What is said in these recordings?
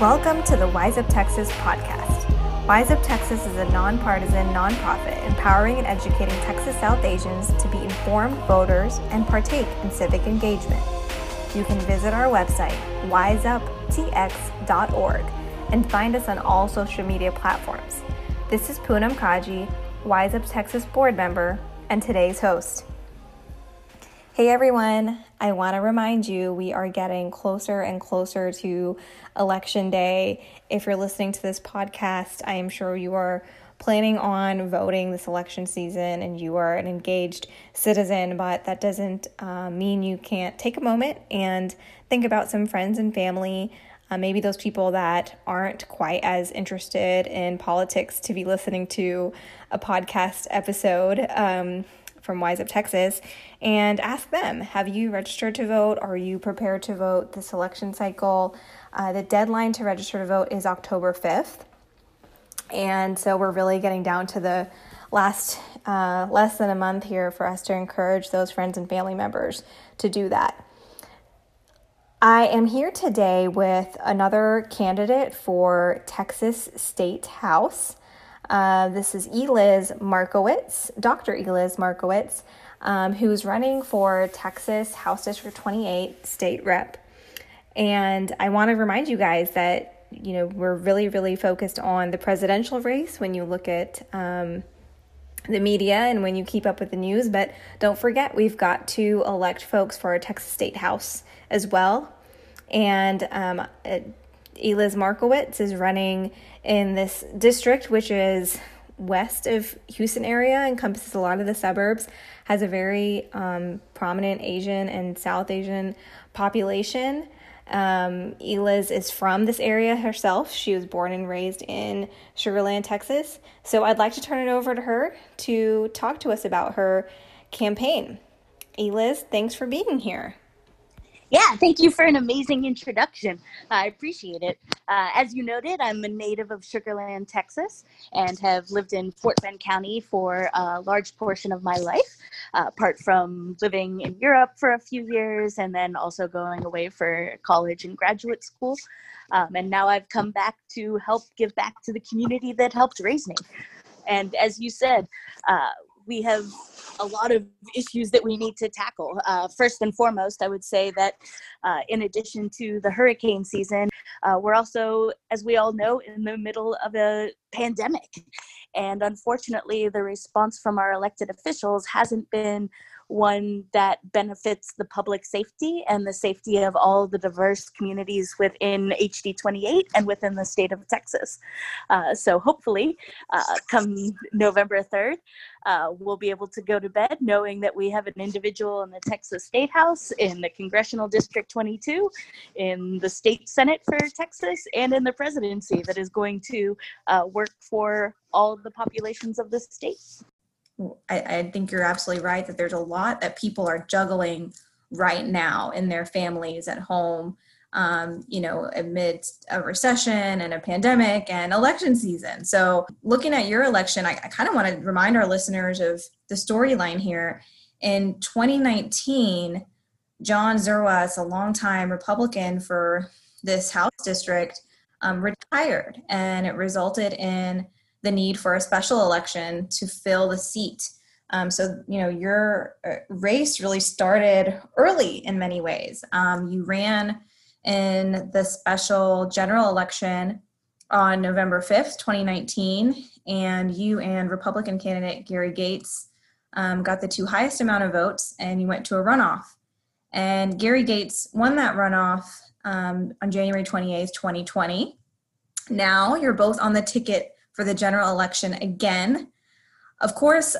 Welcome to the Wise Up Texas podcast. Wise Up Texas is a nonpartisan nonprofit empowering and educating Texas South Asians to be informed voters and partake in civic engagement. You can visit our website, wiseuptx.org, and find us on all social media platforms. This is Poonam Kaji, Wise Up Texas board member, and today's host. Hey everyone, I want to remind you we are getting closer and closer to Election Day. If you're listening to this podcast, I am sure you are planning on voting this election season and you are an engaged citizen, but that doesn't mean you can't take a moment and think about some friends and family, maybe those people that aren't quite as interested in politics to be listening to a podcast episode from Wise Up Texas, and ask them, have you registered to vote? Are you prepared to vote this election cycle? The deadline to register to vote is October 5th. And so we're really getting down to the last less than a month here for us to encourage those friends and family members to do that. I am here today with another candidate for Texas State House. This is Eliz Markowitz, Dr. Eliz Markowitz, who's running for Texas House District 28 State Rep. And I want to remind you guys that, you know, we're really, really focused on the presidential race when you look at the media and when you keep up with the news. But don't forget, we've got to elect folks for our Texas State House as well. And Eliz Markowitz is running in this district, which is west of Houston area, encompasses a lot of the suburbs, has a very prominent Asian and South Asian population. Eliz is from this area herself. She was born and raised in Sugar Land, Texas. So I'd like to turn it over to her to talk to us about her campaign. Eliz, thanks for being here. Yeah, thank you for an amazing introduction. I appreciate it. As you noted, I'm a native of Sugar Land, Texas, and have lived in Fort Bend County for a large portion of my life, apart from living in Europe for a few years and then also going away for college and graduate school. And now I've come back to help give back to the community that helped raise me. And as you said, we have a lot of issues that we need to tackle. First and foremost, I would say that in addition to the hurricane season, we're also, as we all know, in the middle of a pandemic. And unfortunately, the response from our elected officials hasn't been one that benefits the public safety and the safety of all the diverse communities within HD 28 and within the state of Texas. So hopefully, come November 3rd, we'll be able to go to bed knowing that we have an individual in the Texas State House, in the Congressional District 22, in the State Senate for Texas, and in the presidency that is going to work for all the populations of the state. I think you're absolutely right that there's a lot that people are juggling right now in their families at home, you know, amidst a recession and a pandemic and election season. So looking at your election, I kind of want to remind our listeners of the storyline here. In 2019, John Zerwas, a longtime Republican for this House district, retired, and it resulted in the need for a special election to fill the seat. So, you know, your race really started early in many ways. You ran in the special general election on November 5th, 2019, and you and Republican candidate Gary Gates got the two highest amount of votes, and you went to a runoff. And Gary Gates won that runoff on January 28th, 2020. Now you're both on the ticket for the general election again. Of course,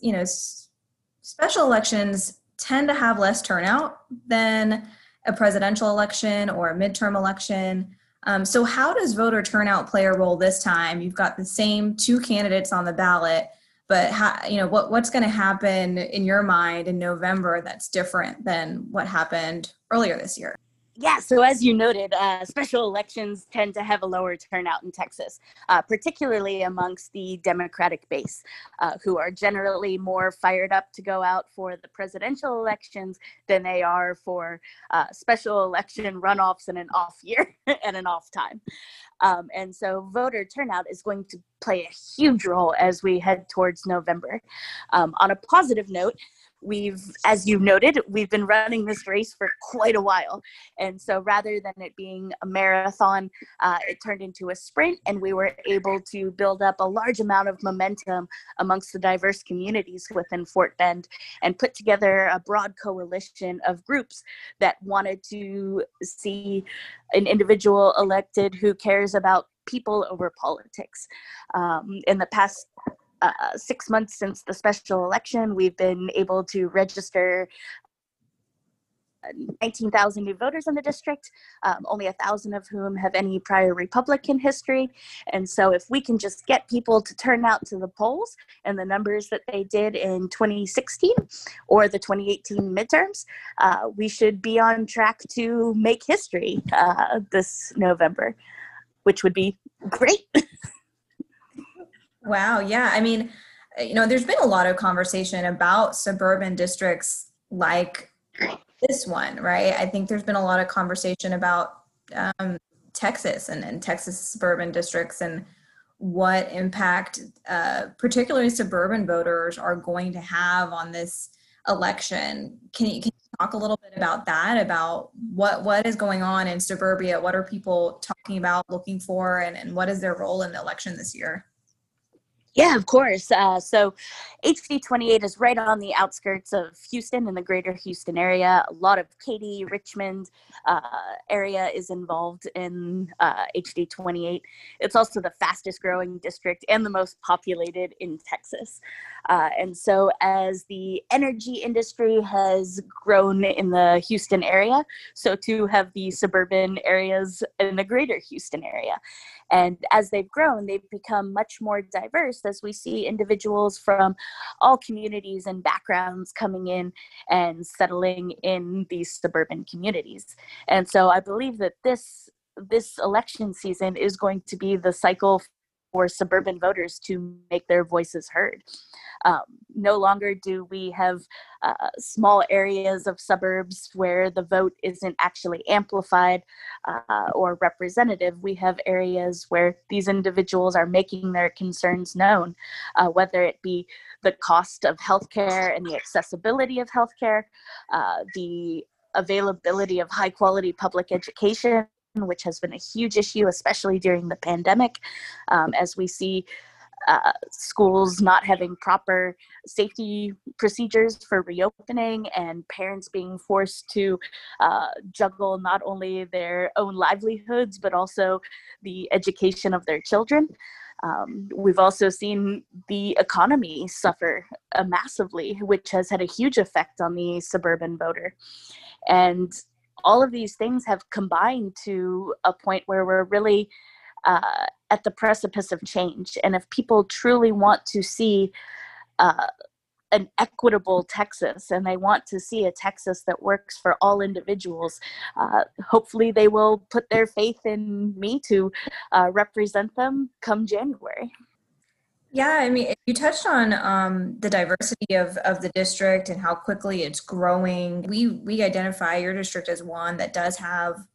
you know, special elections tend to have less turnout than a presidential election or a midterm election. So how does voter turnout play a role this time? You've got the same two candidates on the ballot, but how, you know, what's going to happen in your mind in November that's different than what happened earlier this year? Yeah, so as you noted, special elections tend to have a lower turnout in Texas, particularly amongst the Democratic base, who are generally more fired up to go out for the presidential elections than they are for special election runoffs in an off year and an off time. And so voter turnout is going to play a huge role as we head towards November. On a positive note, as you noted, we've been running this race for quite a while. And so rather than it being a marathon, it turned into a sprint, and we were able to build up a large amount of momentum amongst the diverse communities within Fort Bend and put together a broad coalition of groups that wanted to see an individual elected who cares about people over politics. In the past 6 months since the special election, we've been able to register 19,000 new voters in the district, only 1,000 of whom have any prior Republican history. And so if we can just get people to turn out to the polls in the numbers that they did in 2016 or the 2018 midterms, we should be on track to make history this November, which would be great. Wow. Yeah. I mean, you know, there's been a lot of conversation about suburban districts like this one, right? I think there's been a lot of conversation about Texas and Texas suburban districts and what impact particularly suburban voters are going to have on this election. Can you talk a little bit about that, about what is going on in suburbia? What are people talking about, looking for, and what is their role in the election this year? Yeah, of course. So HD 28 is right on the outskirts of Houston in the greater Houston area. A lot of Katy, Richmond area is involved in HD 28. It's also the fastest growing district and the most populated in Texas. And so as the energy industry has grown in the Houston area, so too have the suburban areas in the greater Houston area. And as they've grown, they've become much more diverse as we see individuals from all communities and backgrounds coming in and settling in these suburban communities. And so I believe that this election season is going to be the cycle for suburban voters to make their voices heard. No longer do we have small areas of suburbs where the vote isn't actually amplified or representative. We have areas where these individuals are making their concerns known, whether it be the cost of healthcare and the accessibility of healthcare, the availability of high quality public education, which has been a huge issue, especially during the pandemic, as we see schools not having proper safety procedures for reopening and parents being forced to juggle not only their own livelihoods, but also the education of their children. We've also seen the economy suffer massively, which has had a huge effect on the suburban voter. And all of these things have combined to a point where we're really at the precipice of change. And if people truly want to see an equitable Texas, and they want to see a Texas that works for all individuals, hopefully they will put their faith in me to represent them come January. Yeah, I mean, you touched on the diversity of the district and how quickly it's growing. We identify your district as one that does have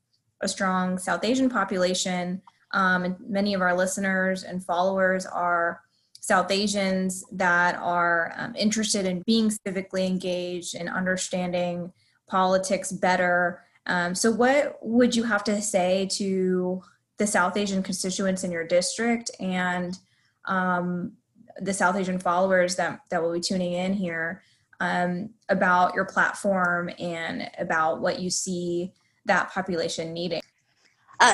a strong South Asian population. And many of our listeners and followers are South Asians that are interested in being civically engaged and understanding politics better. So what would you have to say to the South Asian constituents in your district and the South Asian followers that will be tuning in here about your platform and about what you see that population needing?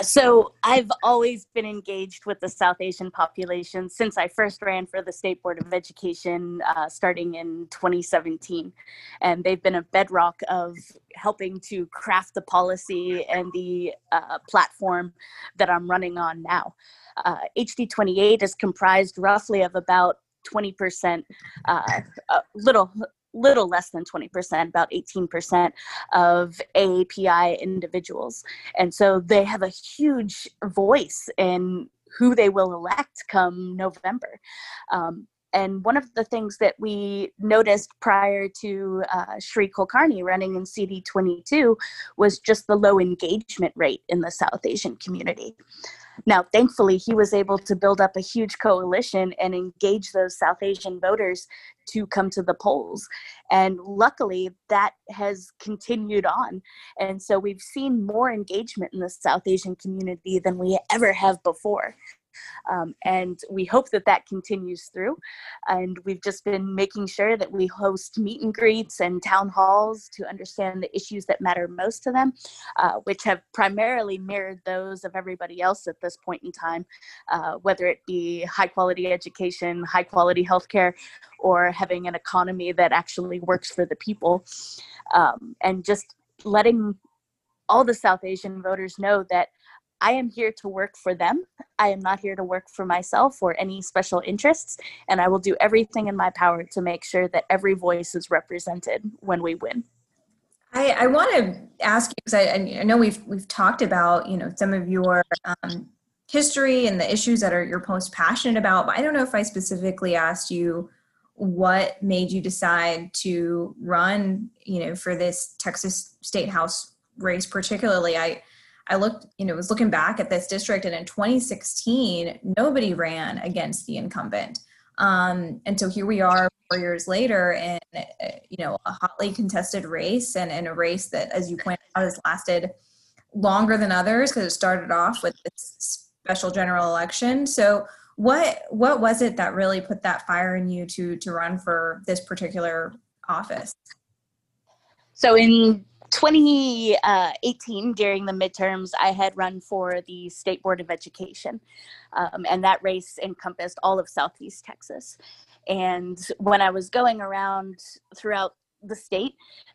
So I've always been engaged with the South Asian population since I first ran for the State Board of Education starting in 2017. And they've been a bedrock of helping to craft the policy and the platform that I'm running on now. HD 28 is comprised roughly of about 20%, a little little less than 20%, about 18% of AAPI individuals. And so they have a huge voice in who they will elect come November. And one of the things that we noticed prior to Sri Kulkarni running in CD22 was just the low engagement rate in the South Asian community. Now, thankfully, he was able to build up a huge coalition and engage those South Asian voters to come to the polls. And luckily, that has continued on. And so we've seen more engagement in the South Asian community than we ever have before. And we hope that that continues through. And we've just been making sure that we host meet and greets and town halls to understand the issues that matter most to them, which have primarily mirrored those of everybody else at this point in time, whether it be high quality education, high quality healthcare, or having an economy that actually works for the people. And just letting all the South Asian voters know that I am here to work for them. I am not here to work for myself or any special interests, and I will do everything in my power to make sure that every voice is represented when we win. I want to ask you, because I know we've talked about, you know, some of your history and the issues that are you're most passionate about, but I don't know if I specifically asked you what made you decide to run, you know, for this Texas State House race particularly. I looked, you know, was looking back at this district, and in 2016, nobody ran against the incumbent. And so here we are 4 years later in, you know, a hotly contested race, and in a race that, as you pointed out, has lasted longer than others because it started off with this special general election. So what was it that really put that fire in you to run for this particular office? So in 2018, during the midterms, I had run for the State Board of Education, and that race encompassed all of Southeast Texas. And when I was going around throughout the state,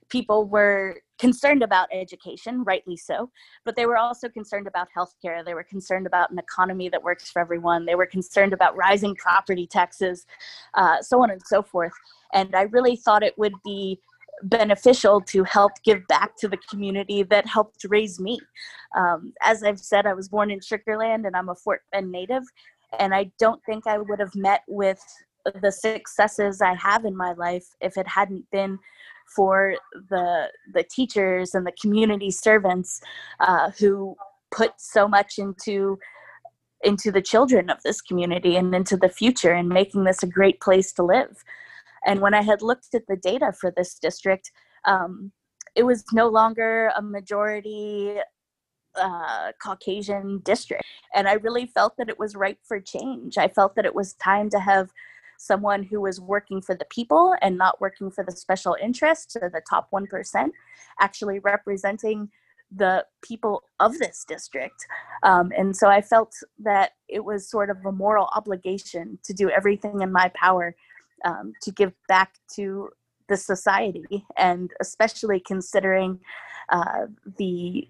people were concerned about education, rightly so, but they were also concerned about healthcare. They were concerned about an economy that works for everyone. They were concerned about rising property taxes, so on and so forth. And I really thought it would be beneficial to help give back to the community that helped raise me. As I've said, I was born in Sugar Land, and I'm a Fort Bend native, and I don't think I would have met with the successes I have in my life if it hadn't been for the teachers and the community servants who put so much into the children of this community and into the future and making this a great place to live. And when I had looked at the data for this district, it was no longer a majority Caucasian district. And I really felt that it was ripe for change. I felt that it was time to have someone who was working for the people and not working for the special interests or the top 1%, actually representing the people of this district. And so I felt that it was sort of a moral obligation to do everything in my power to give back to the society, and especially considering the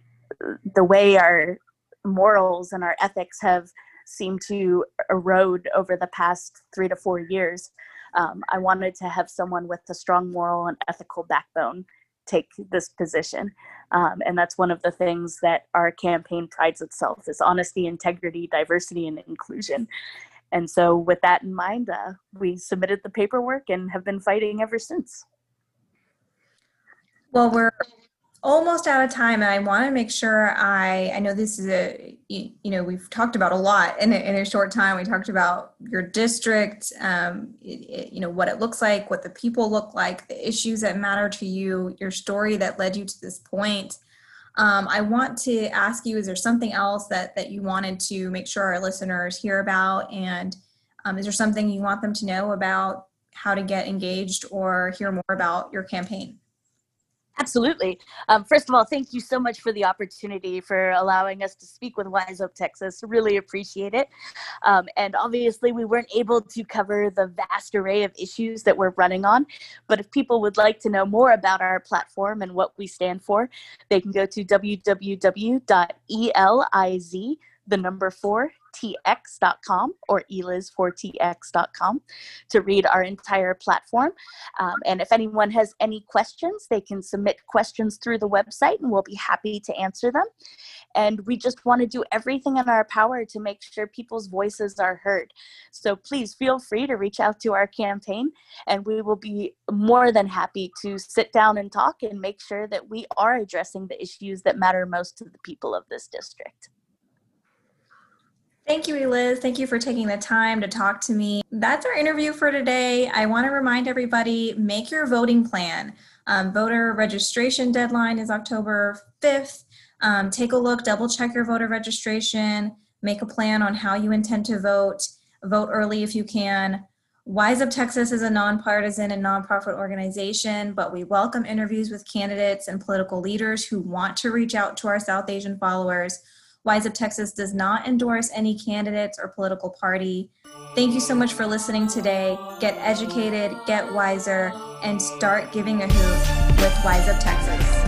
way our morals and our ethics have seemed to erode over the past 3 to 4 years. I wanted to have someone with a strong moral and ethical backbone take this position. And that's one of the things that our campaign prides itself is honesty, integrity, diversity, and inclusion. And so with that in mind, we submitted the paperwork and have been fighting ever since. Well, we're almost out of time, and I want to make sure I know this is we've talked about a lot in a short time. We talked about your district, what it looks like, what the people look like, the issues that matter to you, your story that led you to this point. I want to ask you, is there something else that you wanted to make sure our listeners hear about? And is there something you want them to know about how to get engaged or hear more about your campaign? Absolutely. First of all, thank you so much for the opportunity for allowing us to speak with Wise Up Texas. Really appreciate it. And obviously, we weren't able to cover the vast array of issues that we're running on. But if people would like to know more about our platform and what we stand for, they can go to www.eliz4 wiseuptx.org or eliz4tx.com to read our entire platform. And if anyone has any questions, they can submit questions through the website and we'll be happy to answer them. And we just want to do everything in our power to make sure people's voices are heard. So please feel free to reach out to our campaign and we will be more than happy to sit down and talk and make sure that we are addressing the issues that matter most to the people of this district. Thank you, Eliz. Thank you for taking the time to talk to me. That's our interview for today. I want to remind everybody, make your voting plan. Voter registration deadline is October 5th. Take a look, double check your voter registration, make a plan on how you intend to vote, vote early if you can. Wise Up Texas is a nonpartisan and nonprofit organization, but we welcome interviews with candidates and political leaders who want to reach out to our South Asian followers. Wise Up Texas does not endorse any candidates or political party. Thank you so much for listening today. Get educated, get wiser, and start giving a hoot with Wise Up Texas.